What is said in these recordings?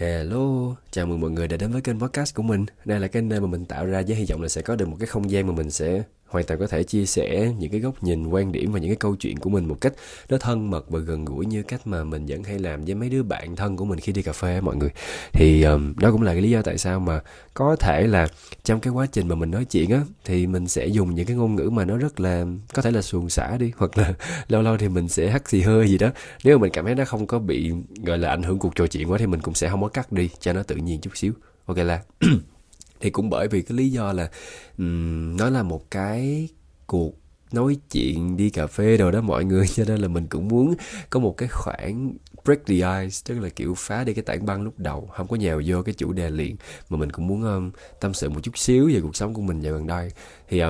Hello, chào mừng mọi người đã đến với kênh podcast của mình. Đây là kênh nơi mà mình tạo ra với hy vọng là sẽ có được một cái không gian mà mình sẽ hoàn toàn có thể chia sẻ những cái góc nhìn, quan điểm và những cái câu chuyện của mình một cách nó thân mật và gần gũi như cách mà mình vẫn hay làm với mấy đứa bạn thân của mình khi đi cà phê mọi người. Thì đó cũng là cái lý do tại sao mà có thể là trong cái quá trình mà mình nói chuyện á thì mình sẽ dùng những cái ngôn ngữ mà nó rất là có thể là suồng sã đi, hoặc là lâu lâu thì mình sẽ hắt xì hơi gì đó. Nếu mà mình cảm thấy nó không có bị gọi là ảnh hưởng cuộc trò chuyện quá thì mình cũng sẽ không có cắt đi cho nó tự nhiên chút xíu. Ok là thì cũng bởi vì cái lý do là nó là một cái cuộc nói chuyện đi cà phê đồ đó mọi người, cho nên là mình cũng muốn có một cái khoảng break the ice, tức là kiểu phá đi cái tảng băng lúc đầu, không có nhào vô cái chủ đề liền, mà mình cũng muốn tâm sự một chút xíu về cuộc sống của mình dạo gần đây. Thì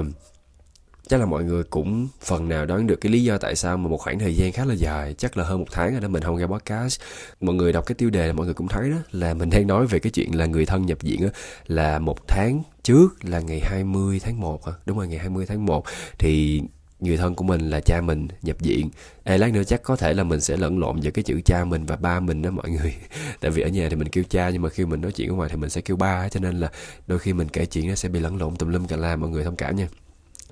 chắc là mọi người cũng phần nào đoán được cái lý do tại sao mà một khoảng thời gian khá là dài, chắc là hơn một tháng rồi đó, mình không nghe podcast. Mọi người đọc cái tiêu đề là mọi người cũng thấy đó, là mình đang nói về cái chuyện là người thân nhập viện á, là một tháng trước là ngày 20 tháng 1 hả? Đúng rồi, ngày 20 tháng 1 thì người thân của mình là cha mình nhập viện. Lát nữa chắc có thể là mình sẽ lẫn lộn giữa cái chữ cha mình và ba mình đó mọi người. Tại vì ở nhà thì mình kêu cha, nhưng mà khi mình nói chuyện ở ngoài thì mình sẽ kêu ba, cho nên là đôi khi mình kể chuyện nó sẽ bị lẫn lộn tùm lum cả la, mọi người thông cảm nha.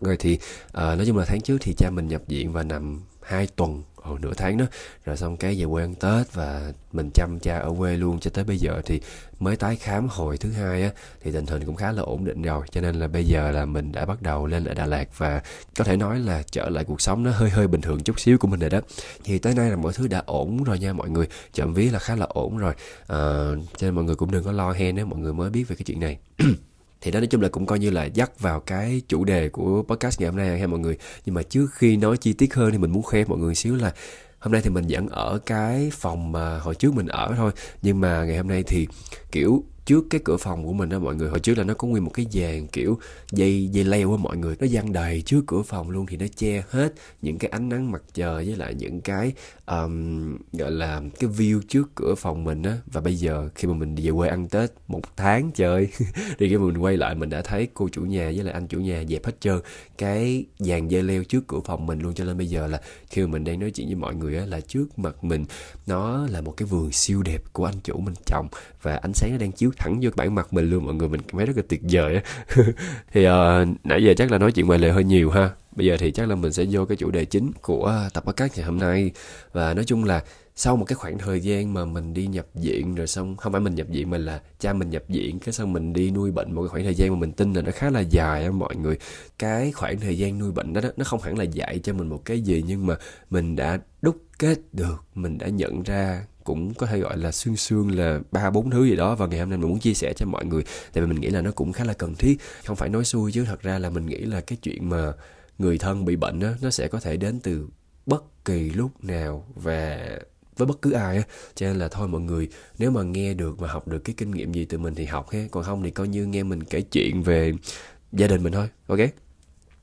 Rồi thì nói chung là tháng trước thì cha mình nhập viện và nằm 2 tuần, nửa tháng đó. Rồi xong cái về quê ăn Tết và mình chăm cha ở quê luôn cho tới bây giờ, thì mới tái khám hồi thứ 2 á, thì tình hình cũng khá là ổn định rồi. Cho nên là bây giờ là mình đã bắt đầu lên lại Đà Lạt và có thể nói là trở lại cuộc sống nó hơi bình thường chút xíu của mình rồi đó. Thì tới nay là mọi thứ đã ổn rồi nha mọi người, trộm ví là khá là ổn rồi. Cho nên mọi người cũng đừng có lo hen nếu mọi người mới biết về cái chuyện này. Thì đó nói chung là cũng coi như là dắt vào cái chủ đề của podcast ngày hôm nay ha mọi người. Nhưng mà trước khi nói chi tiết hơn thì mình muốn khoe mọi người xíu là hôm nay thì mình vẫn ở cái phòng mà hồi trước mình ở thôi. Nhưng mà ngày hôm nay thì kiểu trước cái cửa phòng của mình đó mọi người, hồi trước là nó có nguyên một cái dàn kiểu dây leo á mọi người, nó giăng đầy trước cửa phòng luôn, thì nó che hết những cái ánh nắng mặt trời với lại những cái gọi là cái view trước cửa phòng mình á. Và bây giờ khi mà mình về quê ăn Tết 1 tháng trời thì khi mà mình quay lại mình đã thấy cô chủ nhà với lại anh chủ nhà dẹp hết trơn cái dàn dây leo trước cửa phòng mình luôn. Cho nên bây giờ là khi mà mình đang nói chuyện với mọi người á, là trước mặt mình nó là một cái vườn siêu đẹp của anh chủ mình trồng, và ánh sáng nó đang chiếu thẳng vô bản mặt mình luôn mọi người, mình cảm thấy rất là tuyệt vời á. Thì nãy giờ chắc là nói chuyện ngoài lề hơi nhiều ha. Bây giờ thì chắc là mình sẽ vô cái chủ đề chính của tập podcast ngày hôm nay. Và nói chung là sau một cái khoảng thời gian mà mình đi nhập viện rồi xong, không phải mình nhập viện mà là cha mình nhập viện, cái xong mình đi nuôi bệnh một cái khoảng thời gian mà mình tin là nó khá là dài á mọi người. Cái khoảng thời gian nuôi bệnh đó nó không hẳn là dạy cho mình một cái gì, nhưng mà mình đã đúc kết được, mình đã nhận ra cũng có thể gọi là xương là 3-4 thứ gì đó. Và ngày hôm nay mình muốn chia sẻ cho mọi người, tại vì mình nghĩ là nó cũng khá là cần thiết. Không phải nói xui chứ thật ra là mình nghĩ là cái chuyện mà người thân bị bệnh đó, nó sẽ có thể đến từ bất kỳ lúc nào và với bất cứ ai á. Cho nên là thôi mọi người, nếu mà nghe được mà học được cái kinh nghiệm gì từ mình thì học ha, còn không thì coi như nghe mình kể chuyện về gia đình mình thôi, ok?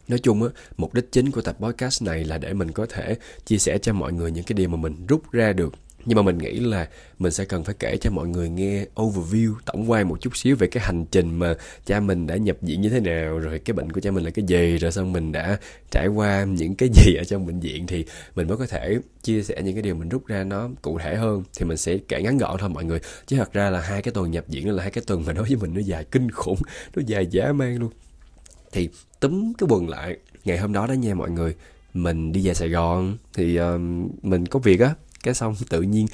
Nói chung á, mục đích chính của tập podcast này là để mình có thể chia sẻ cho mọi người những cái điều mà mình rút ra được. Nhưng mà mình nghĩ là mình sẽ cần phải kể cho mọi người nghe overview, tổng quan một chút xíu về cái hành trình mà cha mình đã nhập viện như thế nào, rồi cái bệnh của cha mình là cái gì, rồi xong mình đã trải qua những cái gì ở trong bệnh viện, thì mình mới có thể chia sẻ những cái điều mình rút ra nó cụ thể hơn. Thì mình sẽ kể ngắn gọn thôi mọi người, chứ thật ra là 2 cái tuần nhập viện đó là 2 cái tuần mà đối với mình nó dài kinh khủng, nó dài dã man luôn. Thì túm cái quần lại, ngày hôm đó đó nha mọi người, mình đi về Sài Gòn thì mình có việc á. Cái xong tự nhiên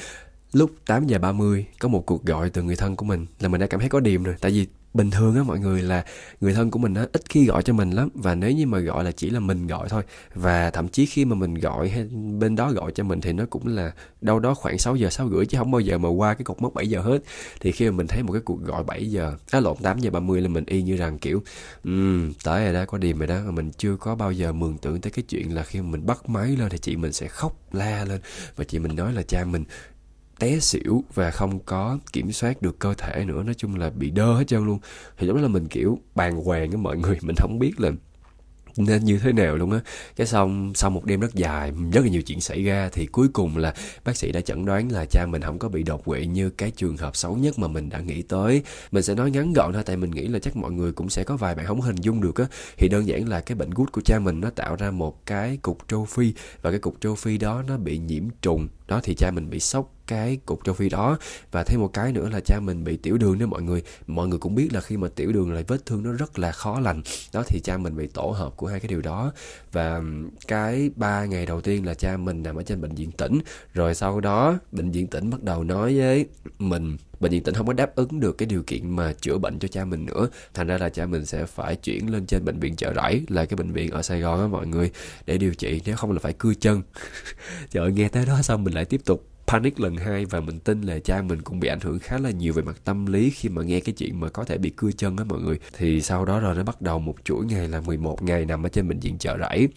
lúc 8:30 có một cuộc gọi từ người thân của mình, là mình đã cảm thấy có điểm rồi. Tại vì bình thường á mọi người là người thân của mình á ít khi gọi cho mình lắm, và nếu như mà gọi là chỉ là mình gọi thôi. Và thậm chí khi mà mình gọi hay bên đó gọi cho mình thì nó cũng là đâu đó khoảng 6 giờ 6 rưỡi, chứ không bao giờ mà qua cái cột mốc 7 giờ hết. Thì khi mà mình thấy một cái cuộc gọi 8:30 là mình y như rằng kiểu tới rồi đó, có điểm rồi đó. Mà mình chưa có bao giờ mường tượng tới cái chuyện là khi mà mình bắt máy lên thì chị mình sẽ khóc la lên, và chị mình nói là cha mình té xỉu và không có kiểm soát được cơ thể nữa, nói chung là bị đơ hết trơn luôn. Thì lúc đó là mình kiểu bàng hoàng á mọi người, mình không biết là nên như thế nào luôn á. Cái xong sau một đêm rất dài, rất là nhiều chuyện xảy ra, thì cuối cùng là bác sĩ đã chẩn đoán là cha mình không có bị đột quỵ như cái trường hợp xấu nhất mà mình đã nghĩ tới. Mình sẽ nói ngắn gọn thôi, tại mình nghĩ là chắc mọi người cũng sẽ có vài bạn không hình dung được á. Thì đơn giản là cái bệnh gút của cha mình nó tạo ra một cái cục trophy, và cái cục trophy đó nó bị nhiễm trùng đó, thì cha mình bị sốc cái cục châu Phi đó. Và thêm một cái nữa là cha mình bị tiểu đường đó mọi người. Mọi người cũng biết là khi mà tiểu đường là vết thương nó rất là khó lành. Đó thì cha mình bị tổ hợp của hai cái điều đó. Và cái 3 ngày đầu tiên là cha mình nằm ở trên bệnh viện tỉnh. Rồi sau đó bệnh viện tỉnh bắt đầu nói với mình, bệnh viện tỉnh không có đáp ứng được cái điều kiện mà chữa bệnh cho cha mình nữa. Thành ra là cha mình sẽ phải chuyển lên trên bệnh viện Chợ Rẫy, là cái bệnh viện ở Sài Gòn á mọi người, để điều trị, nếu không là phải cưa chân. Trời ơi, nghe tới đó xong mình lại tiếp tục panic lần hai, và mình tin là cha mình cũng bị ảnh hưởng khá là nhiều về mặt tâm lý khi mà nghe cái chuyện mà có thể bị cưa chân á mọi người. Thì sau đó rồi nó bắt đầu một chuỗi ngày là 11 ngày nằm ở trên bệnh viện Chợ Rẫy.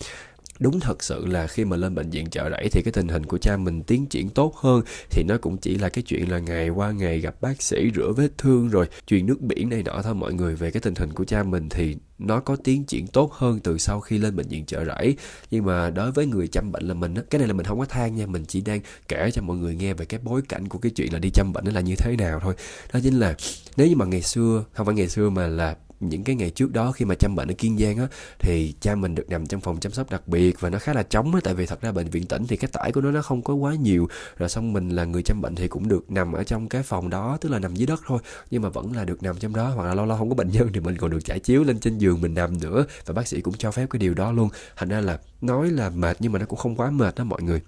Đúng thật sự là khi mà lên bệnh viện Chợ Rẫy thì cái tình hình của cha mình tiến triển tốt hơn, thì nó cũng chỉ là cái chuyện là ngày qua ngày gặp bác sĩ, rửa vết thương rồi truyền nước biển này nọ thôi mọi người. Về cái tình hình của cha mình thì nó có tiến triển tốt hơn từ sau khi lên bệnh viện Chợ Rẫy. Nhưng mà đối với người chăm bệnh là mình á, cái này là mình không có than nha, mình chỉ đang kể cho mọi người nghe về cái bối cảnh của cái chuyện là đi chăm bệnh nó là như thế nào thôi. Đó chính là nếu như mà ngày xưa, không phải ngày xưa mà là những cái ngày trước đó, khi mà chăm bệnh ở Kiên Giang á, thì cha mình được nằm trong phòng chăm sóc đặc biệt và nó khá là trống á, tại vì thật ra bệnh viện tỉnh thì cái tải của nó không có quá nhiều. Rồi xong mình là người chăm bệnh thì cũng được nằm ở trong cái phòng đó, tức là nằm dưới đất thôi, nhưng mà vẫn là được nằm trong đó, hoặc là lâu lâu không có bệnh nhân thì mình còn được trải chiếu lên trên giường mình nằm nữa, và bác sĩ cũng cho phép cái điều đó luôn. Thành ra là nói là mệt nhưng mà nó cũng không quá mệt đó mọi người.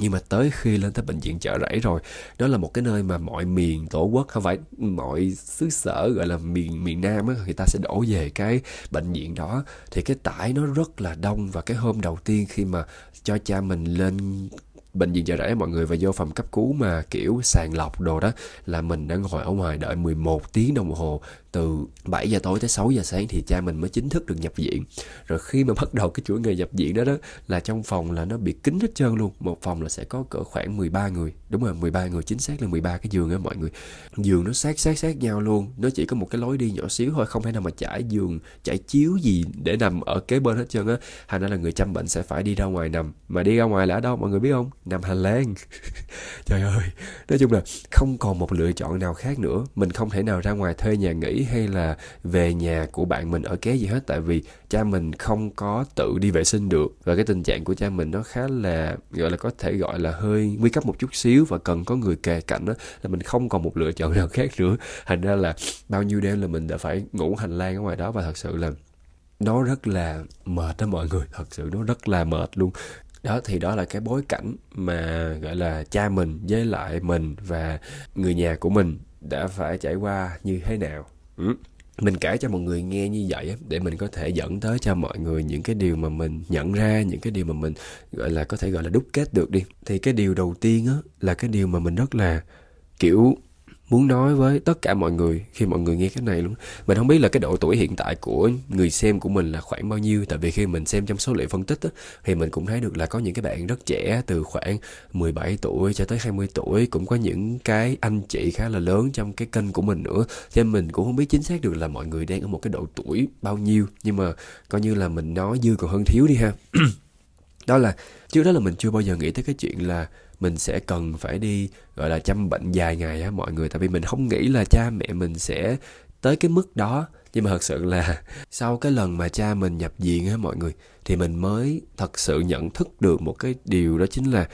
Nhưng mà tới khi lên tới bệnh viện Chợ Rẫy rồi, đó là một cái nơi mà mọi miền tổ quốc, không phải mọi xứ sở, gọi là miền Nam á, người ta sẽ đổ về cái bệnh viện đó. Thì cái tải nó rất là đông, và cái hôm đầu tiên khi mà cho cha mình lên bệnh viện Chợ Rẫy mọi người, và vô phòng cấp cứu mà kiểu sàng lọc đồ đó, là mình đã ngồi ở ngoài đợi 11 tiếng đồng hồ, từ 7 giờ tối tới 6 giờ sáng thì cha mình mới chính thức được nhập viện. Rồi khi mà bắt đầu cái chuỗi ngày nhập viện đó là trong phòng là nó bị kín hết trơn luôn. Một phòng là sẽ có cỡ khoảng 13 người. Đúng rồi, 13 người, chính xác là 13 cái giường á mọi người. Giường nó sát nhau luôn, nó chỉ có một cái lối đi nhỏ xíu thôi, không thể nào mà trải giường, trải chiếu gì để nằm ở kế bên hết trơn á. Thành ra là người chăm bệnh sẽ phải đi ra ngoài nằm. Mà đi ra ngoài là ở đâu mọi người biết không? Nằm hành lang. Trời ơi, nói chung là không còn một lựa chọn nào khác nữa. Mình không thể nào ra ngoài thuê nhà nghỉ hay là về nhà của bạn mình ở ké gì hết, tại vì cha mình không có tự đi vệ sinh được. Và cái tình trạng của cha mình nó khá là, gọi là có thể gọi là hơi nguy cấp một chút xíu, và cần có người kề cạnh đó, là mình không còn một lựa chọn nào khác nữa. Thành ra là bao nhiêu đêm là mình đã phải ngủ hành lang ở ngoài đó, và thật sự là nó rất là mệt đó mọi người, thật sự nó rất là mệt luôn. Đó thì đó là cái bối cảnh mà gọi là cha mình với lại mình và người nhà của mình đã phải trải qua như thế nào. Mình kể cho mọi người nghe như vậy để mình có thể dẫn tới cho mọi người những cái điều mà mình nhận ra, những cái điều mà mình gọi là có thể gọi là đúc kết được đi. Thì cái điều đầu tiên á, là cái điều mà mình rất là kiểu muốn nói với tất cả mọi người khi mọi người nghe cái này luôn. Mình không biết là cái độ tuổi hiện tại của người xem của mình là khoảng bao nhiêu, tại vì khi mình xem trong số liệu phân tích á, thì mình cũng thấy được là có những cái bạn rất trẻ, từ khoảng 17 tuổi cho tới 20 tuổi, cũng có những cái anh chị khá là lớn trong cái kênh của mình nữa. Cho nên mình cũng không biết chính xác được là mọi người đang ở một cái độ tuổi bao nhiêu, nhưng mà coi như là mình nói dư còn hơn thiếu đi ha. Đó là trước đó là mình chưa bao giờ nghĩ tới cái chuyện là mình sẽ cần phải đi gọi là chăm bệnh dài ngày á mọi người, tại vì mình không nghĩ là cha mẹ mình sẽ tới cái mức đó. Nhưng mà thật sự là sau cái lần mà cha mình nhập viện á mọi người, thì mình mới thật sự nhận thức được một cái điều, đó chính là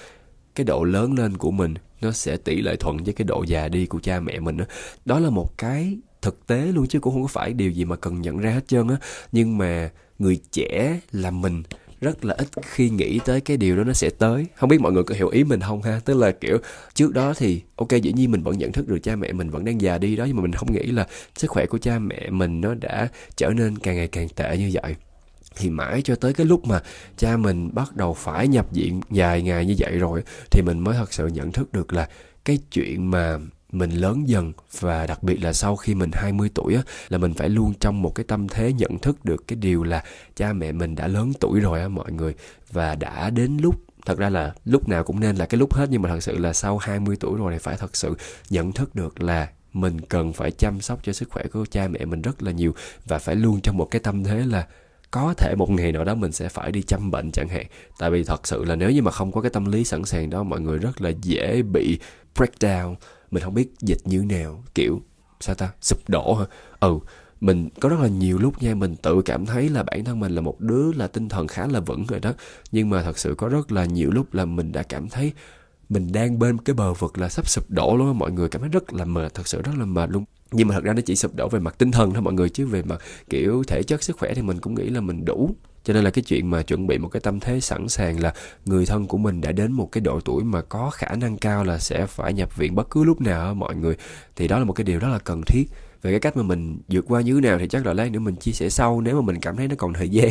cái độ lớn lên của mình nó sẽ tỷ lệ thuận với cái độ già đi của cha mẹ mình á. Đó là một cái thực tế luôn, chứ cũng không có phải điều gì mà cần nhận ra hết trơn á. Nhưng mà người trẻ là mình rất là ít khi nghĩ tới cái điều đó nó sẽ tới. Không biết mọi người có hiểu ý mình không ha? Tức là kiểu trước đó thì ok, dĩ nhiên mình vẫn nhận thức được cha mẹ mình vẫn đang già đi đó, nhưng mà mình không nghĩ là sức khỏe của cha mẹ mình nó đã trở nên càng ngày càng tệ như vậy. Thì mãi cho tới cái lúc mà cha mình bắt đầu phải nhập viện dài ngày như vậy rồi, thì mình mới thật sự nhận thức được là cái chuyện mà mình lớn dần, và đặc biệt là sau khi mình 20 tuổi á, là mình phải luôn trong một cái tâm thế nhận thức được cái điều là cha mẹ mình đã lớn tuổi rồi á mọi người, và đã đến lúc, thật ra là lúc nào cũng nên là cái lúc hết, nhưng mà thật sự là sau 20 tuổi rồi thì phải thật sự nhận thức được là mình cần phải chăm sóc cho sức khỏe của cha mẹ mình rất là nhiều, và phải luôn trong một cái tâm thế là có thể một ngày nào đó mình sẽ phải đi chăm bệnh chẳng hạn. Tại vì thật sự là nếu như mà không có cái tâm lý sẵn sàng đó, mọi người rất là dễ bị breakdown, mình không biết dịch như nào, kiểu sao ta, sụp đổ hả? Mình có rất là nhiều lúc nha, mình tự cảm thấy là bản thân mình là một đứa là tinh thần khá là vững rồi đó, nhưng mà thật sự có rất là nhiều lúc là mình đã cảm thấy mình đang bên cái bờ vực là sắp sụp đổ luôn á mọi người, cảm thấy rất là mệt, thật sự rất là mệt luôn. Nhưng mà thật ra nó chỉ sụp đổ về mặt tinh thần thôi mọi người, chứ về mặt kiểu thể chất sức khỏe thì mình cũng nghĩ là mình đủ. Cho nên là cái chuyện mà chuẩn bị một cái tâm thế sẵn sàng là người thân của mình đã đến một cái độ tuổi mà có khả năng cao là sẽ phải nhập viện bất cứ lúc nào á mọi người, thì đó là một cái điều rất là cần thiết. Về cái cách mà mình vượt qua như thế nào thì chắc là lát nữa mình chia sẻ sau nếu mà mình cảm thấy nó còn thời gian.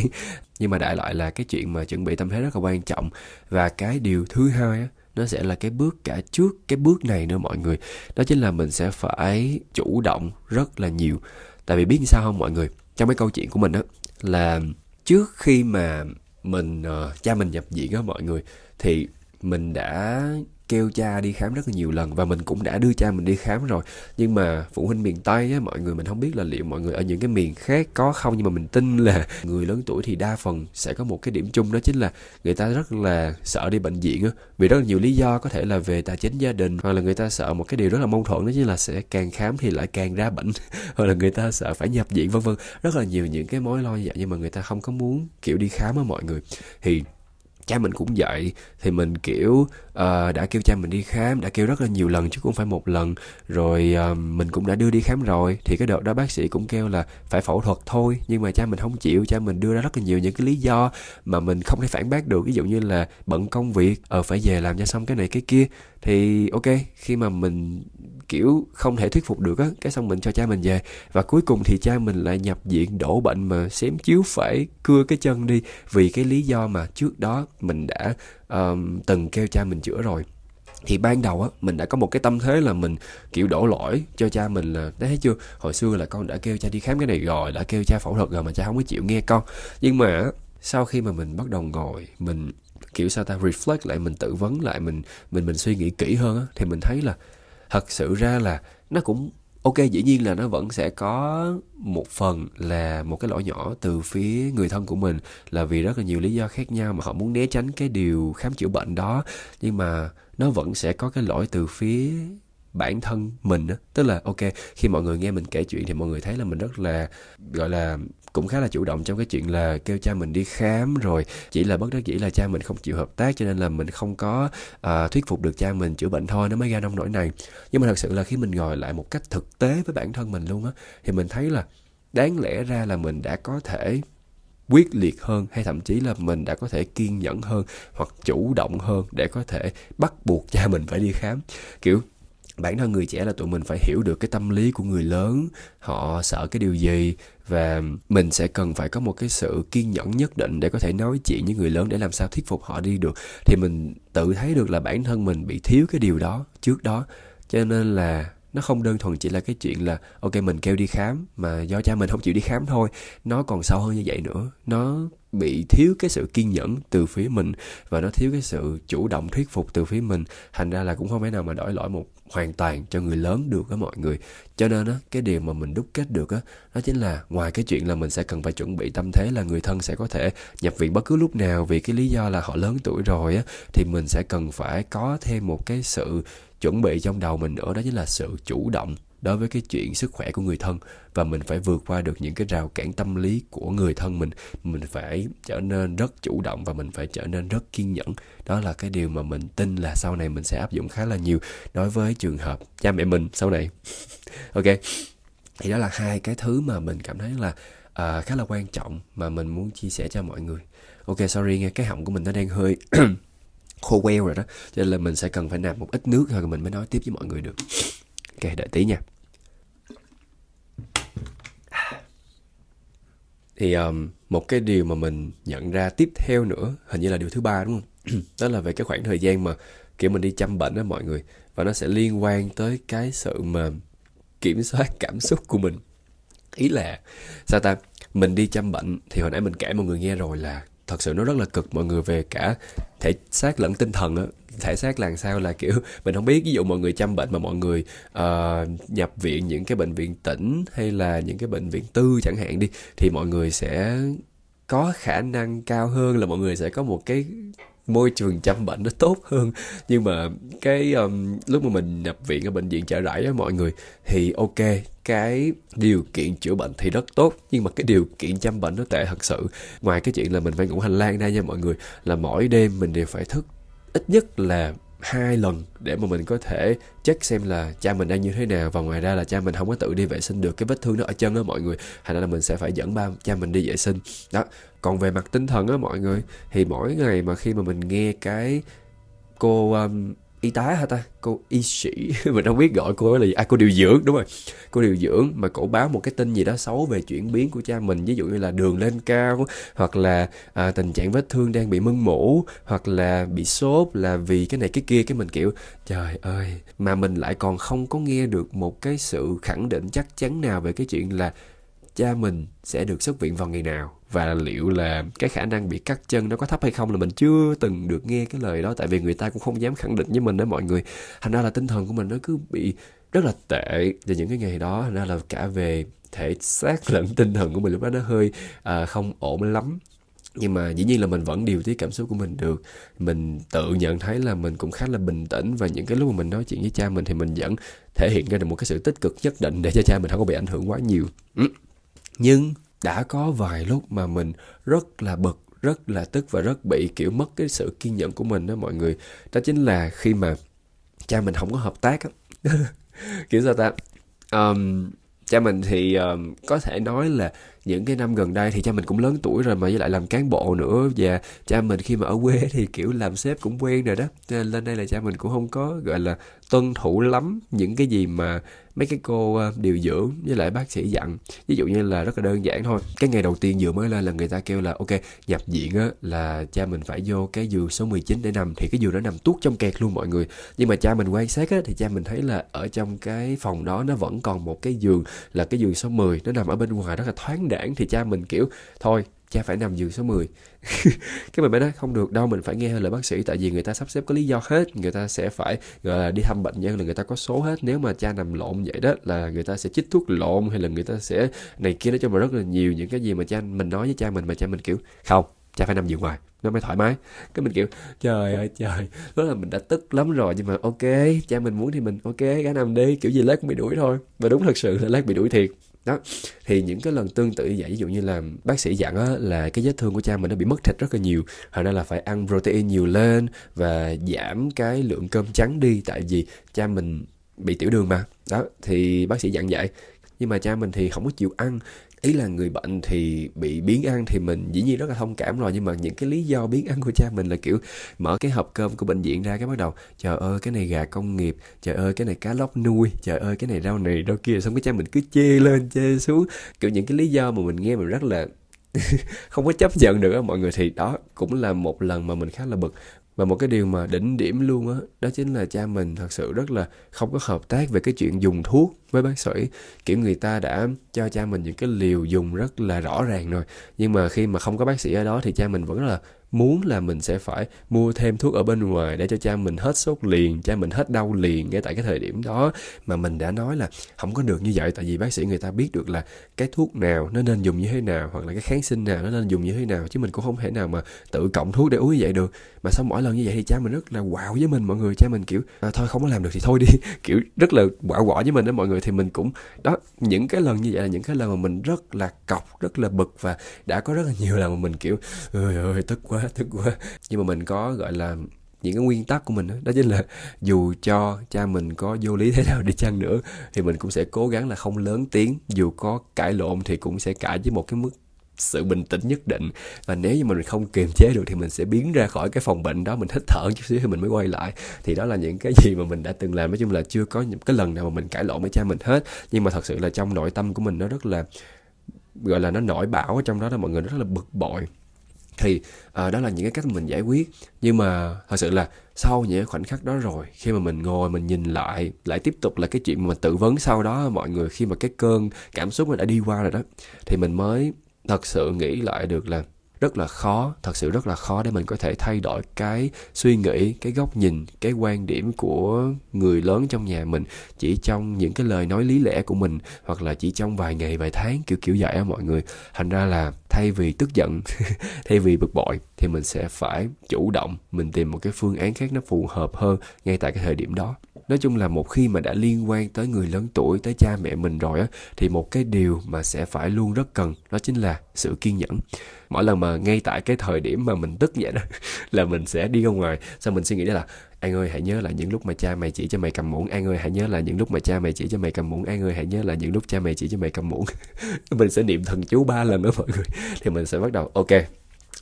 Nhưng mà đại loại là cái chuyện mà chuẩn bị tâm thế rất là quan trọng. Và cái điều thứ hai á, nó sẽ là cái bước cả trước cái bước này nữa mọi người. Đó chính là mình sẽ phải chủ động rất là nhiều. Tại vì biết sao không mọi người, trong cái câu chuyện của mình á, là trước khi mà mình cha mình nhập viện á mọi người, thì mình đã kêu cha đi khám rất là nhiều lần và mình cũng đã đưa cha mình đi khám rồi. Nhưng mà phụ huynh miền Tây á mọi người, mình không biết là liệu mọi người ở những cái miền khác có không, nhưng mà mình tin là người lớn tuổi thì đa phần sẽ có một cái điểm chung, đó chính là người ta rất là sợ đi bệnh viện á, vì rất là nhiều lý do, có thể là về tài chính gia đình, hoặc là người ta sợ một cái điều rất là mâu thuẫn, đó chính là sẽ càng khám thì lại càng ra bệnh hoặc là người ta sợ phải nhập viện vân vân, rất là nhiều những cái mối lo như vậy, nhưng mà người ta không có muốn kiểu đi khám á mọi người. Thì cha mình cũng vậy, thì mình kiểu đã kêu cha mình đi khám, đã kêu rất là nhiều lần chứ cũng phải một lần rồi. Mình cũng đã đưa đi khám rồi, thì cái đợt đó bác sĩ cũng kêu là phải phẫu thuật thôi, nhưng mà cha mình không chịu. Cha mình đưa ra rất là nhiều những cái lý do mà mình không thể phản bác được, ví dụ như là bận công việc, phải về làm cho xong cái này cái kia. Thì ok, khi mà mình kiểu không thể thuyết phục được á, cái xong mình cho cha mình về, và cuối cùng thì cha mình lại nhập viện đổ bệnh mà xém chiếu phải cưa cái chân đi, vì cái lý do mà trước đó mình đã từng kêu cha mình chữa rồi. Thì ban đầu á, mình đã có một cái tâm thế là mình kiểu đổ lỗi cho cha mình là thấy chưa, hồi xưa là con đã kêu cha đi khám cái này rồi, đã kêu cha phẫu thuật rồi mà cha không có chịu nghe con. Nhưng mà sau khi mà mình bắt đầu ngồi, mình kiểu sao ta reflect lại, mình tự vấn lại, mình suy nghĩ kỹ hơn á, thì mình thấy là thật sự ra là nó cũng ok, dĩ nhiên là nó vẫn sẽ có một phần là một cái lỗi nhỏ từ phía người thân của mình, là vì rất là nhiều lý do khác nhau mà họ muốn né tránh cái điều khám chữa bệnh đó. Nhưng mà nó vẫn sẽ có cái lỗi từ phía bản thân mình á, tức là ok, khi mọi người nghe mình kể chuyện thì mọi người thấy là mình rất là gọi là cũng khá là chủ động trong cái chuyện là kêu cha mình đi khám rồi, chỉ là bất đắc dĩ là cha mình không chịu hợp tác, cho nên là mình không có thuyết phục được cha mình chữa bệnh thôi, nó mới ra nông nỗi này. Nhưng mà thật sự là khi mình ngồi lại một cách thực tế với bản thân mình luôn á, thì mình thấy là đáng lẽ ra là mình đã có thể quyết liệt hơn, hay thậm chí là mình đã có thể kiên nhẫn hơn hoặc chủ động hơn để có thể bắt buộc cha mình phải đi khám. Kiểu bản thân người trẻ là tụi mình phải hiểu được cái tâm lý của người lớn, họ sợ cái điều gì, và mình sẽ cần phải có một cái sự kiên nhẫn nhất định để có thể nói chuyện với người lớn để làm sao thuyết phục họ đi được. Thì mình tự thấy được là bản thân mình bị thiếu cái điều đó trước đó, cho nên là nó không đơn thuần chỉ là cái chuyện là ok mình kêu đi khám mà do cha mình không chịu đi khám thôi, nó còn sâu hơn như vậy nữa. Nó bị thiếu cái sự kiên nhẫn từ phía mình và nó thiếu cái sự chủ động thuyết phục từ phía mình. Thành ra là cũng không thể nào mà đổi lỗi một hoàn toàn cho người lớn được á mọi người. Cho nên á, cái điều mà mình đúc kết được á, đó chính là ngoài cái chuyện là mình sẽ cần phải chuẩn bị tâm thế là người thân sẽ có thể nhập viện bất cứ lúc nào vì cái lý do là họ lớn tuổi rồi á, thì mình sẽ cần phải có thêm một cái sự chuẩn bị trong đầu mình nữa, đó chính là sự chủ động đối với cái chuyện sức khỏe của người thân. Và mình phải vượt qua được những cái rào cản tâm lý của người thân mình phải trở nên rất chủ động và mình phải trở nên rất kiên nhẫn. Đó là cái điều mà mình tin là sau này mình sẽ áp dụng khá là nhiều đối với trường hợp cha mẹ mình sau này. Ok, thì đó là hai cái thứ mà mình cảm thấy là khá là quan trọng mà mình muốn chia sẻ cho mọi người. Ok, sorry nghe, cái họng của mình nó đang hơi khô queo rồi đó, cho nên là mình sẽ cần phải nạp một ít nước rồi mình mới nói tiếp với mọi người được. Ok, đợi tí nha. Thì một cái điều mà mình nhận ra tiếp theo nữa, hình như là điều thứ ba đúng không? Đó là về cái khoảng thời gian mà kiểu mình đi chăm bệnh đó mọi người. Và nó sẽ liên quan tới cái sự mà kiểm soát cảm xúc của mình. Ý là sao ta? Mình đi chăm bệnh thì hồi nãy mình kể mọi người nghe rồi là thật sự nó rất là cực mọi người, về cả thể xác lẫn tinh thần á. Thể xác là sao, là kiểu mình không biết, ví dụ mọi người chăm bệnh mà mọi người nhập viện những cái bệnh viện tỉnh hay là những cái bệnh viện tư chẳng hạn đi, thì mọi người sẽ có khả năng cao hơn là mọi người sẽ có một cái môi trường chăm bệnh nó tốt hơn. Nhưng mà cái lúc mà mình nhập viện ở bệnh viện Chợ Rẫy á mọi người, thì ok, cái điều kiện chữa bệnh thì rất tốt, nhưng mà cái điều kiện chăm bệnh nó tệ thật sự. Ngoài cái chuyện là mình phải ngủ hành lang ra nha mọi người, là mỗi đêm mình đều phải thức ít nhất là 1-2 lần để mà mình có thể check xem là cha mình đang như thế nào. Và ngoài ra là cha mình không có tự đi vệ sinh được, cái vết thương nó ở chân á mọi người, thành ra là mình sẽ phải dẫn cha mình đi vệ sinh đó. Còn về mặt tinh thần á mọi người, thì mỗi ngày mà khi mà mình nghe cái cô y tá hả ta, cô y sĩ mình không biết gọi cô là gì, cô điều dưỡng, đúng rồi, cô điều dưỡng mà cổ báo một cái tin gì đó xấu về chuyển biến của cha mình, ví dụ như là đường lên cao, hoặc là tình trạng vết thương đang bị mưng mủ, hoặc là bị sốt, là vì cái này cái kia, cái mình kiểu trời ơi, mà mình lại còn không có nghe được một cái sự khẳng định chắc chắn nào về cái chuyện là cha mình sẽ được xuất viện vào ngày nào, và liệu là cái khả năng bị cắt chân nó có thấp hay không, là mình chưa từng được nghe cái lời đó, tại vì người ta cũng không dám khẳng định với mình đó mọi người. Thành ra là tinh thần của mình nó cứ bị rất là tệ vào những cái ngày đó, thành ra là cả về thể xác lẫn tinh thần của mình lúc đó nó hơi không ổn lắm. Nhưng mà dĩ nhiên là mình vẫn điều tiết cảm xúc của mình được. Mình tự nhận thấy là mình cũng khá là bình tĩnh, và những cái lúc mà mình nói chuyện với cha mình thì mình vẫn thể hiện ra được một cái sự tích cực nhất định để cho cha mình không có bị ảnh hưởng quá nhiều. Nhưng đã có vài lúc mà mình rất là bực, rất là tức và rất bị kiểu mất cái sự kiên nhẫn của mình đó mọi người. Đó chính là khi mà cha mình không có hợp tác á. Kiểu sao ta? Cha mình thì có thể nói là những cái năm gần đây thì cha mình cũng lớn tuổi rồi, mà với lại làm cán bộ nữa, và cha mình khi mà ở quê thì kiểu làm sếp cũng quen rồi đó, nên lên đây là cha mình cũng không có gọi là tuân thủ lắm những cái gì mà mấy cái cô điều dưỡng với lại bác sĩ dặn. Ví dụ như là rất là đơn giản thôi, cái ngày đầu tiên vừa mới lên là người ta kêu là ok, nhập viện á là cha mình phải vô cái giường số 19 để nằm, thì cái giường đó nằm tuốt trong kẹt luôn mọi người. Nhưng mà cha mình quan sát á, thì cha mình thấy là ở trong cái phòng đó nó vẫn còn một cái giường là cái giường số 10, nó nằm ở bên ngoài rất là thoáng đãng. Thì cha mình kiểu thôi, cha phải nằm giường số 10. Cái mình mới nói không được đâu, mình phải nghe lời bác sĩ, tại vì người ta sắp xếp có lý do hết, người ta sẽ phải gọi là đi thăm bệnh nhân là người ta có số hết. Nếu mà cha nằm lộn vậy đó là người ta sẽ chích thuốc lộn, hay là người ta sẽ này kia, nói cho mà rất là nhiều những cái gì mà cha mình nói với cha mình, mà cha mình kiểu không, cha phải nằm giường ngoài nó mới thoải mái. Cái mình kiểu trời ơi trời, đó là mình đã tức lắm rồi, nhưng mà ok, cha mình muốn thì mình ok, gã nằm đi, kiểu gì lát cũng bị đuổi thôi. Và đúng thật sự là lát bị đuổi thiệt đó. Thì những cái lần tương tự như vậy, ví dụ như là bác sĩ dặn á, là cái vết thương của cha mình nó bị mất thịt rất là nhiều, thành ra là phải ăn protein nhiều lên và giảm cái lượng cơm trắng đi, tại vì cha mình bị tiểu đường mà đó, thì bác sĩ dặn vậy. Nhưng mà cha mình thì không có chịu ăn. Ý là người bệnh thì bị biếng ăn thì mình dĩ nhiên rất là thông cảm rồi, nhưng mà những cái lý do biếng ăn của cha mình là kiểu mở cái hộp cơm của bệnh viện ra, cái bắt đầu trời ơi cái này gà công nghiệp, trời ơi cái này cá lóc nuôi, trời ơi cái này rau này rau kia, xong cái cha mình cứ chê lên chê xuống, kiểu những cái lý do mà mình nghe mình rất là không có chấp nhận được á mọi người. Thì đó cũng là một lần mà mình khá là bực. Và một cái điều mà đỉnh điểm luôn á, đó chính là cha mình thật sự rất là không có hợp tác về cái chuyện dùng thuốc với bác sĩ. Kiểu người ta đã cho cha mình những cái liều dùng rất là rõ ràng rồi, nhưng mà khi mà không có bác sĩ ở đó thì cha mình vẫn rất là muốn là mình sẽ phải mua thêm thuốc ở bên ngoài để cho cha mình hết sốt liền, cha mình hết đau liền ngay tại cái thời điểm đó. Mà mình đã nói là không có được như vậy, tại vì bác sĩ người ta biết được là cái thuốc nào nó nên dùng như thế nào, hoặc là cái kháng sinh nào nó nên dùng như thế nào, chứ mình cũng không thể nào mà tự cộng thuốc để uống như vậy được. Mà sau mỗi lần như vậy thì cha mình rất là quạo với mình mọi người. Cha mình kiểu thôi không có làm được thì thôi đi, kiểu rất là quạo quọ với mình đó mọi người. Thì mình cũng đó, những cái lần như vậy là những cái lần mà mình rất là cọc, rất là bực, và đã có rất là nhiều lần mà mình kiểu ơi ơi tức quá thức quá. Nhưng mà mình có gọi là những cái nguyên tắc của mình đó, đó chính là dù cho cha mình có vô lý thế nào đi chăng nữa thì mình cũng sẽ cố gắng là không lớn tiếng, dù có cãi lộn thì cũng sẽ cãi với một cái mức sự bình tĩnh nhất định. Và nếu như mình không kiềm chế được thì mình sẽ biến ra khỏi cái phòng bệnh đó, mình hít thở chút xíu thì mình mới quay lại. Thì đó là những cái gì mà mình đã từng làm. Nói chung là chưa có những cái lần nào mà mình cãi lộn với cha mình hết, nhưng mà thật sự là trong nội tâm của mình nó rất là gọi là nó nổi bão ở trong đó đó mọi người, rất là bực bội. Thì đó là những cái cách mình giải quyết. Nhưng mà thật sự là sau những khoảnh khắc đó rồi, khi mà mình ngồi mình nhìn lại tiếp tục là cái chuyện mà mình tự vấn sau đó mọi người, khi mà cái cơn cảm xúc mình đã đi qua rồi đó, thì mình mới thật sự nghĩ lại được là rất là khó, thật sự rất là khó để mình có thể thay đổi cái suy nghĩ, cái góc nhìn, cái quan điểm của người lớn trong nhà mình chỉ trong những cái lời nói lý lẽ của mình, hoặc là chỉ trong vài ngày, vài tháng, kiểu vậy á mọi người. Thành ra là thay vì tức giận, thay vì bực bội thì mình sẽ phải chủ động, mình tìm một cái phương án khác nó phù hợp hơn ngay tại cái thời điểm đó. Nói chung là một khi mà đã liên quan tới người lớn tuổi, tới cha mẹ mình rồi á, thì một cái điều mà sẽ phải luôn rất cần đó chính là sự kiên nhẫn. Mỗi lần mà ngay tại cái thời điểm mà mình tức vậy đó là mình sẽ đi ra ngoài, xong mình suy nghĩ đó là: An ơi hãy nhớ là những lúc mà cha mày chỉ cho mày cầm muỗng, An ơi hãy nhớ là những lúc mà cha mày chỉ cho mày cầm muỗng, An ơi hãy nhớ là những lúc cha mày chỉ cho mày cầm muỗng. Mình sẽ niệm thần chú 3 lần đó mọi người, thì mình sẽ bắt đầu ok,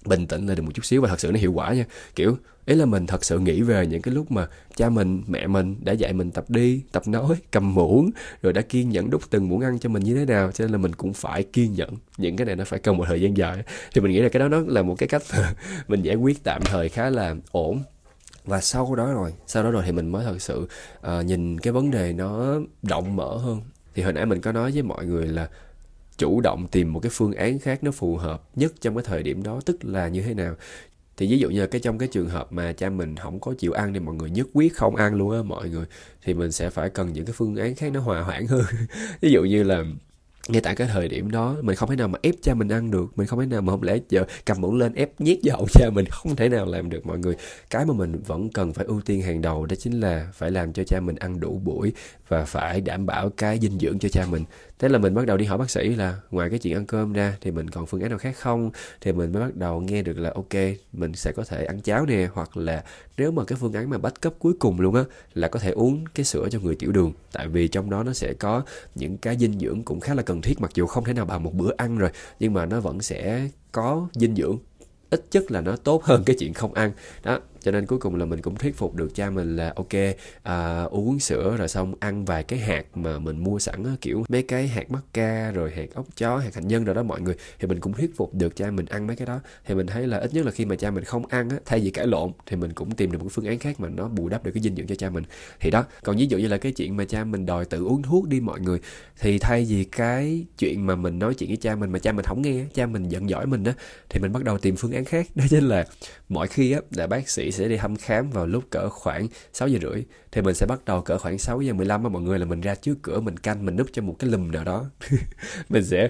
bình tĩnh lại được một chút xíu. Và thật sự nó hiệu quả nha, kiểu ý là mình thật sự nghĩ về những cái lúc mà cha mình, mẹ mình đã dạy mình tập đi, tập nói, cầm muỗng, rồi đã kiên nhẫn đút từng muỗng ăn cho mình như thế nào. Cho nên là mình cũng phải kiên nhẫn. Những cái này nó phải cần một thời gian dài. Thì mình nghĩ là cái đó nó là một cái cách mình giải quyết tạm thời khá là ổn. Và sau đó rồi thì mình mới thật sự nhìn cái vấn đề nó rộng mở hơn. Thì hồi nãy mình có nói với mọi người là chủ động tìm một cái phương án khác nó phù hợp nhất trong cái thời điểm đó, tức là như thế nào. Thì ví dụ như là trong cái trường hợp mà cha mình không có chịu ăn thì mọi người nhất quyết không ăn luôn á mọi người, thì mình sẽ phải cần những cái phương án khác nó hòa hoãn hơn. Ví dụ như là ngay tại cái thời điểm đó mình không thể nào mà ép cha mình ăn được, mình không thể nào mà không lẽ giờ cầm muỗng lên ép nhét vào họng cha mình, không thể nào làm được mọi người. Cái mà mình vẫn cần phải ưu tiên hàng đầu đó chính là phải làm cho cha mình ăn đủ buổi và phải đảm bảo cái dinh dưỡng cho cha mình. Thế là mình bắt đầu đi hỏi bác sĩ là ngoài cái chuyện ăn cơm ra thì mình còn phương án nào khác không, thì mình mới bắt đầu nghe được là ok, mình sẽ có thể ăn cháo nè, hoặc là nếu mà cái phương án mà backup cấp cuối cùng luôn á là có thể uống cái sữa cho người tiểu đường, tại vì trong đó nó sẽ có những cái dinh dưỡng cũng khá là cần thiết, mặc dù không thể nào bằng một bữa ăn rồi nhưng mà nó vẫn sẽ có dinh dưỡng, ít nhất là nó tốt hơn cái chuyện không ăn đó. Cho nên cuối cùng là mình cũng thuyết phục được cha mình là ok, uống sữa rồi xong ăn vài cái hạt mà mình mua sẵn á, kiểu mấy cái hạt mắc ca rồi hạt ốc chó, hạt hạnh nhân rồi đó mọi người. Thì mình cũng thuyết phục được cha mình ăn mấy cái đó. Thì mình thấy là ít nhất là khi mà cha mình không ăn á, thay vì cãi lộn thì mình cũng tìm được một cái phương án khác mà nó bù đắp được cái dinh dưỡng cho cha mình. Thì đó, còn ví dụ như là cái chuyện mà cha mình đòi tự uống thuốc đi mọi người, thì thay vì cái chuyện mà mình nói chuyện với cha mình mà cha mình không nghe, cha mình giận dỗi mình á, thì mình bắt đầu tìm phương án khác. Đó chính là mỗi khi á là bác sĩ sẽ đi thăm khám vào lúc cỡ khoảng 6 giờ rưỡi, thì mình sẽ bắt đầu cỡ khoảng 6 giờ 15 á mọi người, là mình ra trước cửa mình canh, mình núp cho một cái lùm nào đó. Mình sẽ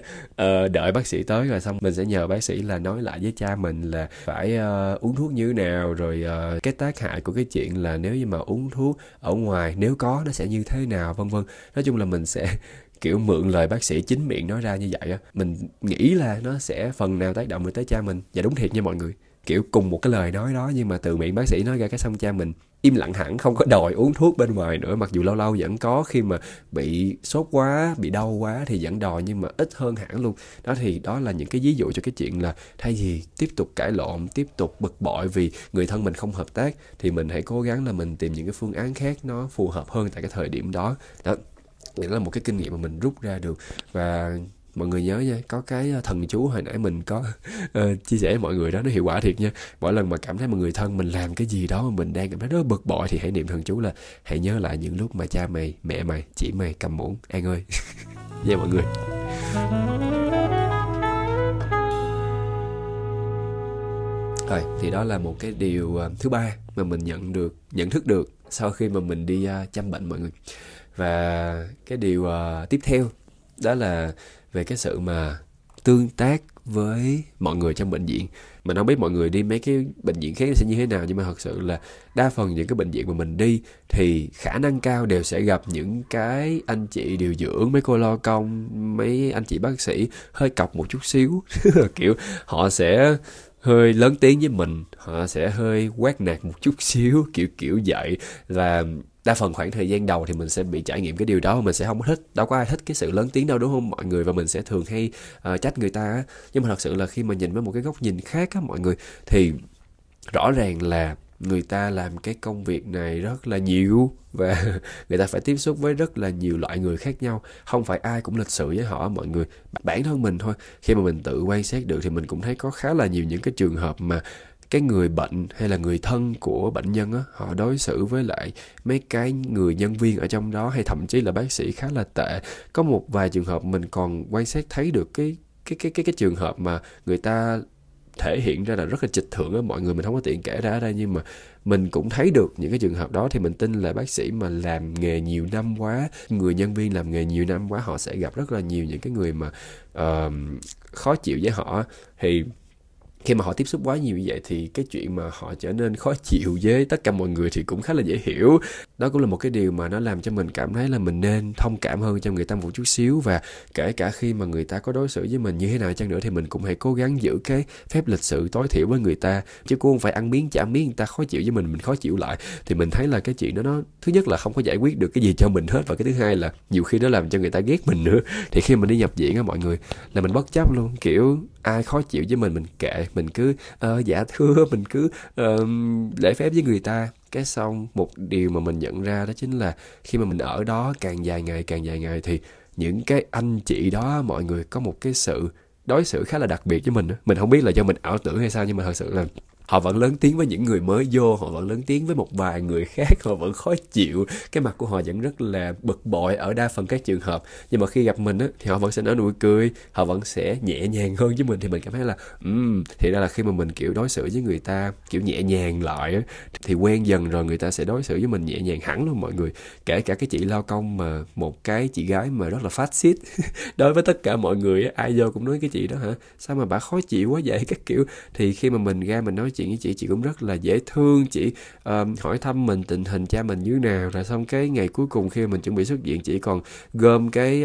đợi bác sĩ tới, rồi xong mình sẽ nhờ bác sĩ là nói lại với cha mình là phải uống thuốc như thế nào, rồi cái tác hại của cái chuyện là nếu như mà uống thuốc ở ngoài nếu có nó sẽ như thế nào, vân vân. Nói chung là mình sẽ kiểu mượn lời bác sĩ chính miệng nói ra như vậy á, mình nghĩ là nó sẽ phần nào tác động được tới cha mình. Và đúng thiệt nha mọi người, kiểu cùng một cái lời nói đó nhưng mà từ miệng bác sĩ nói ra cái xong cha mình im lặng hẳn, không có đòi uống thuốc bên ngoài nữa, mặc dù lâu lâu vẫn có khi mà bị sốt quá, bị đau quá thì vẫn đòi nhưng mà ít hơn hẳn luôn. Đó thì đó là những cái ví dụ cho cái chuyện là thay vì tiếp tục cãi lộn, tiếp tục bực bội vì người thân mình không hợp tác, thì mình hãy cố gắng là mình tìm những cái phương án khác nó phù hợp hơn tại cái thời điểm đó. Đó là một cái kinh nghiệm mà mình rút ra được. Và mọi người nhớ nha, có cái thần chú hồi nãy mình có chia sẻ với mọi người đó, nó hiệu quả thiệt nha. Mỗi lần mà cảm thấy một người thân mình làm cái gì đó mà mình đang cảm thấy rất bực bội thì hãy niệm thần chú là hãy nhớ lại những lúc mà cha mày, mẹ mày, chỉ mày cầm muỗng, An ơi. Nha mọi người. Rồi, thì đó là một cái điều thứ ba mà mình nhận thức được sau khi mà mình đi chăm bệnh mọi người. Và cái điều tiếp theo đó là về cái sự mà tương tác với mọi người trong bệnh viện. Mình không biết mọi người đi mấy cái bệnh viện khác sẽ như thế nào, nhưng mà thật sự là đa phần những cái bệnh viện mà mình đi thì khả năng cao đều sẽ gặp những cái anh chị điều dưỡng, mấy cô lo công, mấy anh chị bác sĩ hơi cọc một chút xíu. Kiểu họ sẽ hơi lớn tiếng với mình, họ sẽ hơi quát nạt một chút xíu, kiểu vậy. Và đa phần khoảng thời gian đầu thì mình sẽ bị trải nghiệm cái điều đó, mình sẽ không thích, đâu có ai thích cái sự lớn tiếng đâu đúng không mọi người. Và mình sẽ thường hay trách người ta á. Nhưng mà thật sự là khi mà nhìn với một cái góc nhìn khác á mọi người, thì rõ ràng là người ta làm cái công việc này rất là nhiều và người ta phải tiếp xúc với rất là nhiều loại người khác nhau, không phải ai cũng lịch sự với họ mọi người. Bản thân mình thôi, khi mà mình tự quan sát được thì mình cũng thấy có khá là nhiều những cái trường hợp mà cái người bệnh hay là người thân của bệnh nhân á, họ đối xử với lại mấy cái người nhân viên ở trong đó hay thậm chí là bác sĩ khá là tệ. Có một vài trường hợp mình còn quan sát thấy được cái trường hợp mà người ta thể hiện ra là rất là trịch thượng á mọi người, mình không có tiện kể ra ở đây nhưng mà mình cũng thấy được những cái trường hợp đó. Thì mình tin là bác sĩ mà làm nghề nhiều năm quá, người nhân viên làm nghề nhiều năm quá, họ sẽ gặp rất là nhiều những cái người mà khó chịu với họ. Thì Khi mà họ tiếp xúc quá nhiều như vậy thì cái chuyện mà họ trở nên khó chịu với tất cả mọi người thì cũng khá là dễ hiểu. Đó cũng là một cái điều mà nó làm cho mình cảm thấy là mình nên thông cảm hơn cho người ta một chút xíu, và kể cả khi mà người ta có đối xử với mình như thế nào chăng nữa thì mình cũng hãy cố gắng giữ cái phép lịch sự tối thiểu với người ta, chứ cũng không phải ăn miếng trả miếng, người ta khó chịu với mình khó chịu lại. Thì mình thấy là cái chuyện đó nó thứ nhất là không có giải quyết được cái gì cho mình hết, và cái thứ hai là nhiều khi nó làm cho người ta ghét mình nữa. Thì khi mình đi nhập viện á mọi người là mình bất chấp luôn, kiểu ai khó chịu với mình kệ, mình cứ dạ thưa, mình cứ lễ phép với người ta. Cái xong một điều mà mình nhận ra đó chính là khi mà mình ở đó càng dài ngày thì những cái anh chị đó mọi người có một cái sự đối xử khá là đặc biệt với mình. Mình không biết là do mình ảo tưởng hay sao, nhưng mà thật sự là họ vẫn lớn tiếng với những người mới vô, họ vẫn lớn tiếng với một vài người khác, họ vẫn khó chịu. Cái mặt của họ vẫn rất là bực bội ở đa phần các trường hợp. Nhưng mà khi gặp mình á, thì họ vẫn sẽ nở nụ cười, họ vẫn sẽ nhẹ nhàng hơn với mình. Thì mình cảm thấy là thì ra là khi mà mình kiểu đối xử với người ta kiểu nhẹ nhàng lại á, thì quen dần rồi người ta sẽ đối xử với mình nhẹ nhàng hẳn luôn mọi người. Kể cả cái chị lao công mà một cái chị gái mà rất là phát xít đối với tất cả mọi người á, ai vô cũng nói cái chị đó hả, sao mà bà khó chịu quá vậy các kiểu. Thì khi mà mình ra mình nói chuyện với chị cũng rất là dễ thương. Chị hỏi thăm mình tình hình cha mình như nào, rồi xong cái ngày cuối cùng khi mình chuẩn bị xuất viện, chị còn gom cái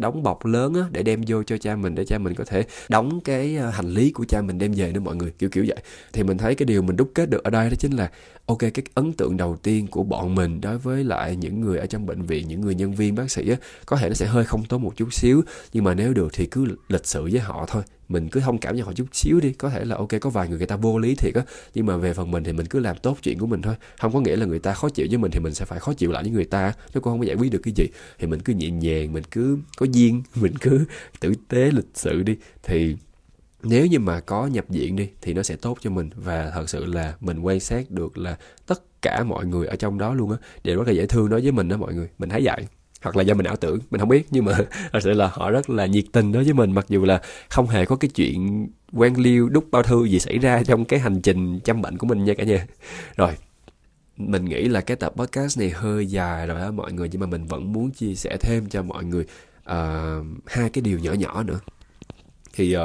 đóng bọc lớn á, để đem vô cho cha mình, để cha mình có thể đóng cái hành lý của cha mình đem về nữa mọi người, kiểu vậy. Thì mình thấy cái điều mình đúc kết được ở đây đó chính là ok, cái ấn tượng đầu tiên của bọn mình đối với lại những người ở trong bệnh viện, những người nhân viên bác sĩ á, có thể nó sẽ hơi không tốt một chút xíu, nhưng mà nếu được thì cứ lịch sự với họ thôi, mình cứ thông cảm cho họ chút xíu đi. Có thể là ok, có vài người ta vô lý thiệt á, nhưng mà về phần mình thì mình cứ làm tốt chuyện của mình thôi. Không có nghĩa là người ta khó chịu với mình thì mình sẽ phải khó chịu lại với người ta, nó cũng không có giải quyết được cái gì. Thì mình cứ nhẹ nhàng, mình cứ có duyên, mình cứ tử tế lịch sự đi, thì nếu như mà có nhập viện đi thì nó sẽ tốt cho mình. Và thật sự là mình quan sát được là tất cả mọi người ở trong đó luôn á đều rất là dễ thương đối với mình đó mọi người. Mình thấy vậy, hoặc là do mình ảo tưởng, mình không biết, nhưng mà thật sự là họ rất là nhiệt tình đối với mình, mặc dù là không hề có cái chuyện quan liêu đút bao thư gì xảy ra trong cái hành trình chăm bệnh của mình nha cả nhà. Rồi, mình nghĩ là cái tập podcast này hơi dài rồi đó mọi người, nhưng mà mình vẫn muốn chia sẻ thêm cho mọi người hai cái điều nhỏ nữa. Thì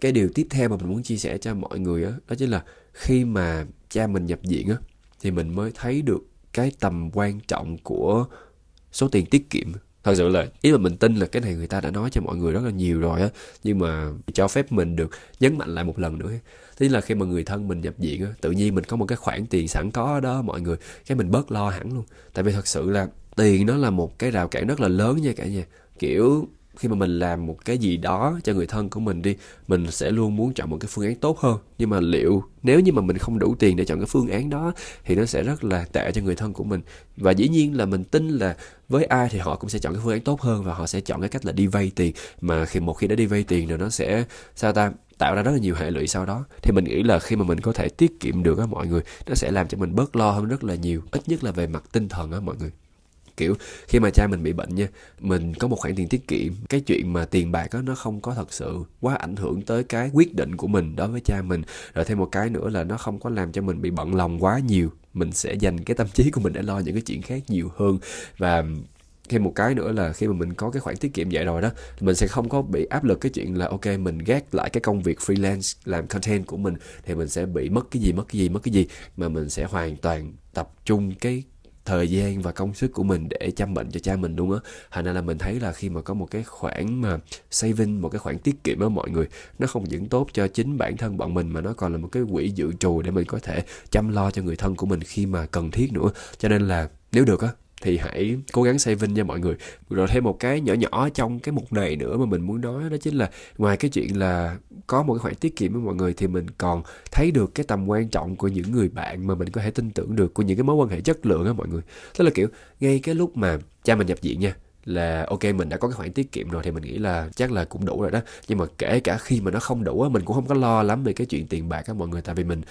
cái điều tiếp theo mà mình muốn chia sẻ cho mọi người đó chính là khi mà cha mình nhập viện á, thì mình mới thấy được cái tầm quan trọng của số tiền tiết kiệm. Thật sự là ý mà mình tin là cái này người ta đã nói cho mọi người rất là nhiều rồi á, nhưng mà cho phép mình được nhấn mạnh lại một lần nữa. Thế là khi mà người thân mình nhập viện á, tự nhiên mình có một cái khoản tiền sẵn có đó mọi người, cái mình bớt lo hẳn luôn. Tại vì thật sự là tiền nó là một cái rào cản rất là lớn nha cả nhà. Kiểu khi mà mình làm một cái gì đó cho người thân của mình đi, mình sẽ luôn muốn chọn một cái phương án tốt hơn. Nhưng mà liệu nếu như mà mình không đủ tiền để chọn cái phương án đó thì nó sẽ rất là tệ cho người thân của mình. Và dĩ nhiên là mình tin là với ai thì họ cũng sẽ chọn cái phương án tốt hơn, và họ sẽ chọn cái cách là đi vay tiền. Mà một khi đã đi vay tiền rồi nó sẽ tạo ra rất là nhiều hệ lụy sau đó. Thì mình nghĩ là khi mà mình có thể tiết kiệm được á mọi người, nó sẽ làm cho mình bớt lo hơn rất là nhiều, ít nhất là về mặt tinh thần á mọi người. Kiểu khi mà cha mình bị bệnh nha, mình có một khoản tiền tiết kiệm. Cái chuyện mà tiền bạc đó, nó không có thật sự quá ảnh hưởng tới cái quyết định của mình đối với cha mình. Rồi thêm một cái nữa là nó không có làm cho mình bị bận lòng quá nhiều. Mình sẽ dành cái tâm trí của mình để lo những cái chuyện khác nhiều hơn. Và thêm một cái nữa là khi mà mình có cái khoản tiết kiệm vậy rồi đó, mình sẽ không có bị áp lực cái chuyện là ok, mình gác lại cái công việc freelance làm content của mình thì mình sẽ bị mất cái gì, mà mình sẽ hoàn toàn tập trung cái thời gian và công sức của mình để chăm bệnh cho cha mình luôn á. Thành ra là mình thấy là khi mà có một cái khoản mà saving, một cái khoản tiết kiệm á mọi người, nó không những tốt cho chính bản thân bọn mình mà nó còn là một cái quỹ dự trù để mình có thể chăm lo cho người thân của mình khi mà cần thiết nữa. Cho nên là nếu được á thì hãy cố gắng saving nha mọi người. Rồi thêm một cái nhỏ trong cái mục này nữa mà mình muốn nói, đó chính là ngoài cái chuyện là có một cái khoản tiết kiệm với mọi người, thì mình còn thấy được cái tầm quan trọng của những người bạn mà mình có thể tin tưởng được, của những cái mối quan hệ chất lượng á mọi người. Tức là kiểu ngay cái lúc mà cha mình nhập viện nha, là ok, mình đã có cái khoản tiết kiệm rồi thì mình nghĩ là chắc là cũng đủ rồi đó. Nhưng mà kể cả khi mà nó không đủ á, mình cũng không có lo lắm về cái chuyện tiền bạc á mọi người. Tại vì mình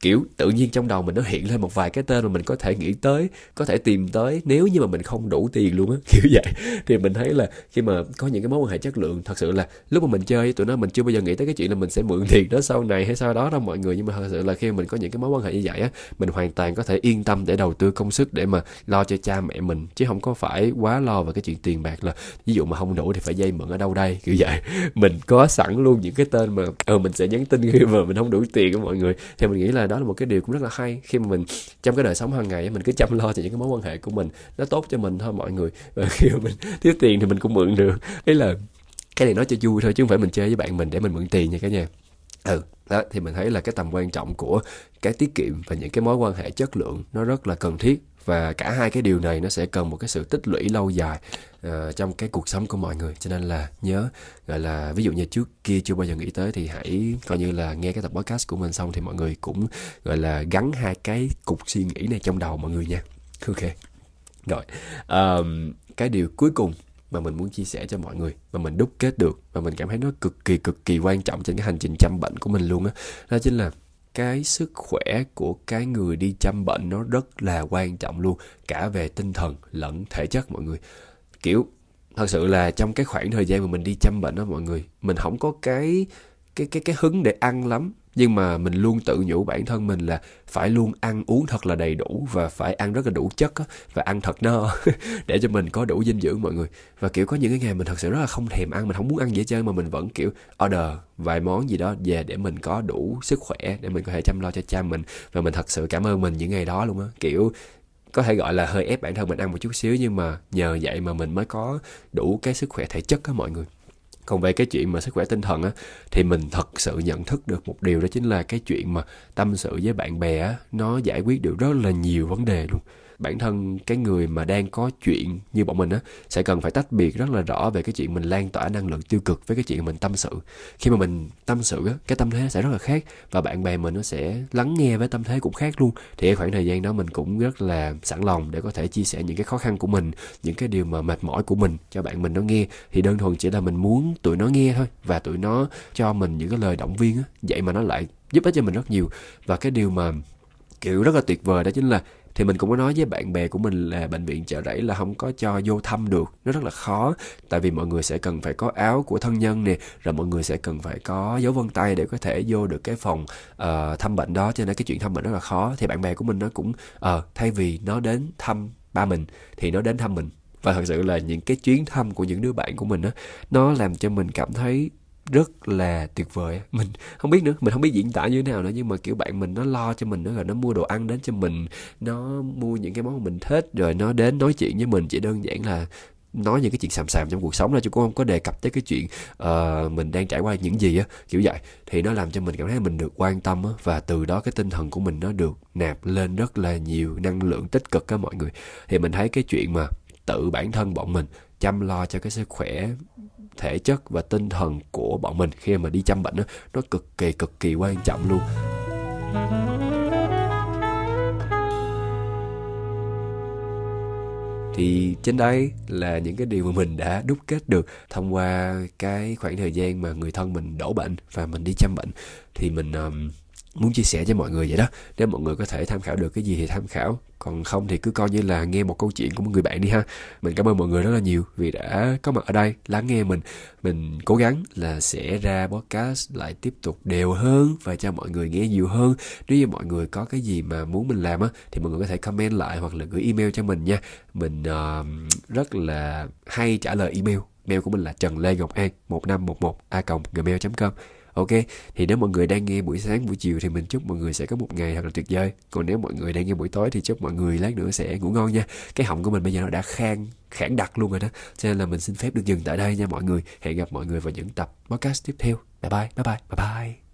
Kiểu tự nhiên trong đầu mình nó hiện lên một vài cái tên mà mình có thể nghĩ tới, có thể tìm tới nếu như mà mình không đủ tiền luôn á, kiểu vậy. Thì mình thấy là khi mà có những cái mối quan hệ chất lượng, thật sự là lúc mà mình chơi với tụi nó mình chưa bao giờ nghĩ tới cái chuyện là mình sẽ mượn tiền đó sau này hay sau đó đâu mọi người. Nhưng mà thật sự là khi mình có những cái mối quan hệ như vậy á, mình hoàn toàn có thể yên tâm để đầu tư công sức để mà lo cho cha mẹ mình, chứ không có phải quá lo về cái chuyện tiền bạc là ví dụ mà không đủ thì phải vay mượn ở đâu đây, kiểu vậy. Mình có sẵn luôn những cái tên mà mình sẽ nhắn tin khi mà mình không đủ tiền của mọi người. Thì mình nghĩ là đó là một cái điều cũng rất là hay, khi mà mình trong cái đời sống hàng ngày mình cứ chăm lo cho những cái mối quan hệ của mình, nó tốt cho mình thôi mọi người. Và khi mà mình thiếu tiền thì mình cũng mượn được. Ý là cái này nói cho vui thôi chứ không phải mình chơi với bạn mình để mình mượn tiền nha cả nhà. Đó, thì mình thấy là cái tầm quan trọng của cái tiết kiệm và những cái mối quan hệ chất lượng nó rất là cần thiết, và cả hai cái điều này nó sẽ cần một cái sự tích lũy lâu dài trong cái cuộc sống của mọi người. Cho nên là nhớ, gọi là ví dụ như trước kia chưa bao giờ nghĩ tới thì hãy coi như là nghe cái tập podcast của mình xong thì mọi người cũng gọi là gắn hai cái cục suy nghĩ này trong đầu mọi người nha. Ok, rồi cái điều cuối cùng mà mình muốn chia sẻ cho mọi người và mình đúc kết được và mình cảm thấy nó cực kỳ quan trọng trên cái hành trình chăm bệnh của mình luôn á, đó chính là cái sức khỏe của cái người đi chăm bệnh nó rất là quan trọng luôn, cả về tinh thần lẫn thể chất mọi người. Kiểu thật sự là trong cái khoảng thời gian mà mình đi chăm bệnh đó mọi người, mình không có cái hứng để ăn lắm, nhưng mà mình luôn tự nhủ bản thân mình là phải luôn ăn uống thật là đầy đủ và phải ăn rất là đủ chất á, và ăn thật no để cho mình có đủ dinh dưỡng mọi người. Và kiểu có những cái ngày mình thật sự rất là không thèm ăn, mình không muốn ăn gì hết trơn, mà mình vẫn kiểu order vài món gì đó về để mình có đủ sức khỏe để mình có thể chăm lo cho cha mình. Và mình thật sự cảm ơn mình những ngày đó luôn á, kiểu có thể gọi là hơi ép bản thân mình ăn một chút xíu, nhưng mà nhờ vậy mà mình mới có đủ cái sức khỏe thể chất á mọi người. Còn về cái chuyện mà sức khỏe tinh thần á, thì mình thật sự nhận thức được một điều, đó chính là cái chuyện mà tâm sự với bạn bè á, nó giải quyết được rất là nhiều vấn đề luôn. Bản thân cái người mà đang có chuyện như bọn mình á, sẽ cần phải tách biệt rất là rõ về cái chuyện mình lan tỏa năng lượng tiêu cực với cái chuyện mình tâm sự. Khi mà mình tâm sự á, cái tâm thế sẽ rất là khác, và bạn bè mình nó sẽ lắng nghe với tâm thế cũng khác luôn. Thì cái khoảng thời gian đó mình cũng rất là sẵn lòng để có thể chia sẻ những cái khó khăn của mình, những cái điều mà mệt mỏi của mình cho bạn mình nó nghe. Thì đơn thuần chỉ là mình muốn tụi nó nghe thôi, và tụi nó cho mình những cái lời động viên á, vậy mà nó lại giúp ích cho mình rất nhiều. Và cái điều mà kiểu rất là tuyệt vời đó chính là, thì mình cũng có nói với bạn bè của mình là bệnh viện Chợ Rẫy là không có cho vô thăm được, nó rất là khó, tại vì mọi người sẽ cần phải có áo của thân nhân nè, rồi mọi người sẽ cần phải có dấu vân tay để có thể vô được cái phòng thăm bệnh đó, cho nên cái chuyện thăm bệnh rất là khó. Thì bạn bè của mình nó cũng thay vì nó đến thăm ba mình thì nó đến thăm mình. Và thật sự là những cái chuyến thăm của những đứa bạn của mình á, nó làm cho mình cảm thấy rất là tuyệt vời. Mình không biết diễn tả như thế nào nữa, nhưng mà kiểu bạn mình nó lo cho mình nữa, rồi nó mua đồ ăn đến cho mình, nó mua những cái món mà mình thích, rồi nó đến nói chuyện với mình, chỉ đơn giản là nói những cái chuyện xàm trong cuộc sống thôi, chứ cũng không có đề cập tới cái chuyện mình đang trải qua những gì á, kiểu vậy. Thì nó làm cho mình cảm thấy mình được quan tâm á, và từ đó cái tinh thần của mình nó được nạp lên rất là nhiều năng lượng tích cực á mọi người. Thì mình thấy cái chuyện mà tự bản thân bọn mình chăm lo cho cái sức khỏe thể chất và tinh thần của bọn mình khi mà đi chăm bệnh đó, nó cực kỳ quan trọng luôn. Thì trên đây là những cái điều mà mình đã đúc kết được thông qua cái khoảng thời gian mà người thân mình đổ bệnh và mình đi chăm bệnh. Thì mình muốn chia sẻ cho mọi người vậy đó, để mọi người có thể tham khảo được cái gì thì tham khảo, còn không thì cứ coi như là nghe một câu chuyện của một người bạn đi ha. Mình cảm ơn mọi người rất là nhiều vì đã có mặt ở đây lắng nghe mình. Mình cố gắng là sẽ ra podcast lại tiếp tục đều hơn và cho mọi người nghe nhiều hơn. Nếu như mọi người có cái gì mà muốn mình làm á, thì mọi người có thể comment lại hoặc là gửi email cho mình nha. Mình rất là hay trả lời email. Mail của mình là tranglegongan1511@gmail.com. Ok, thì nếu mọi người đang nghe buổi sáng, buổi chiều thì mình chúc mọi người sẽ có một ngày thật là tuyệt vời. Còn nếu mọi người đang nghe buổi tối thì chúc mọi người lát nữa sẽ ngủ ngon nha. Cái họng của mình bây giờ nó đã khản đặc luôn rồi đó. Cho nên là mình xin phép được dừng tại đây nha mọi người. Hẹn gặp mọi người vào những tập podcast tiếp theo. Bye bye, bye bye, bye bye.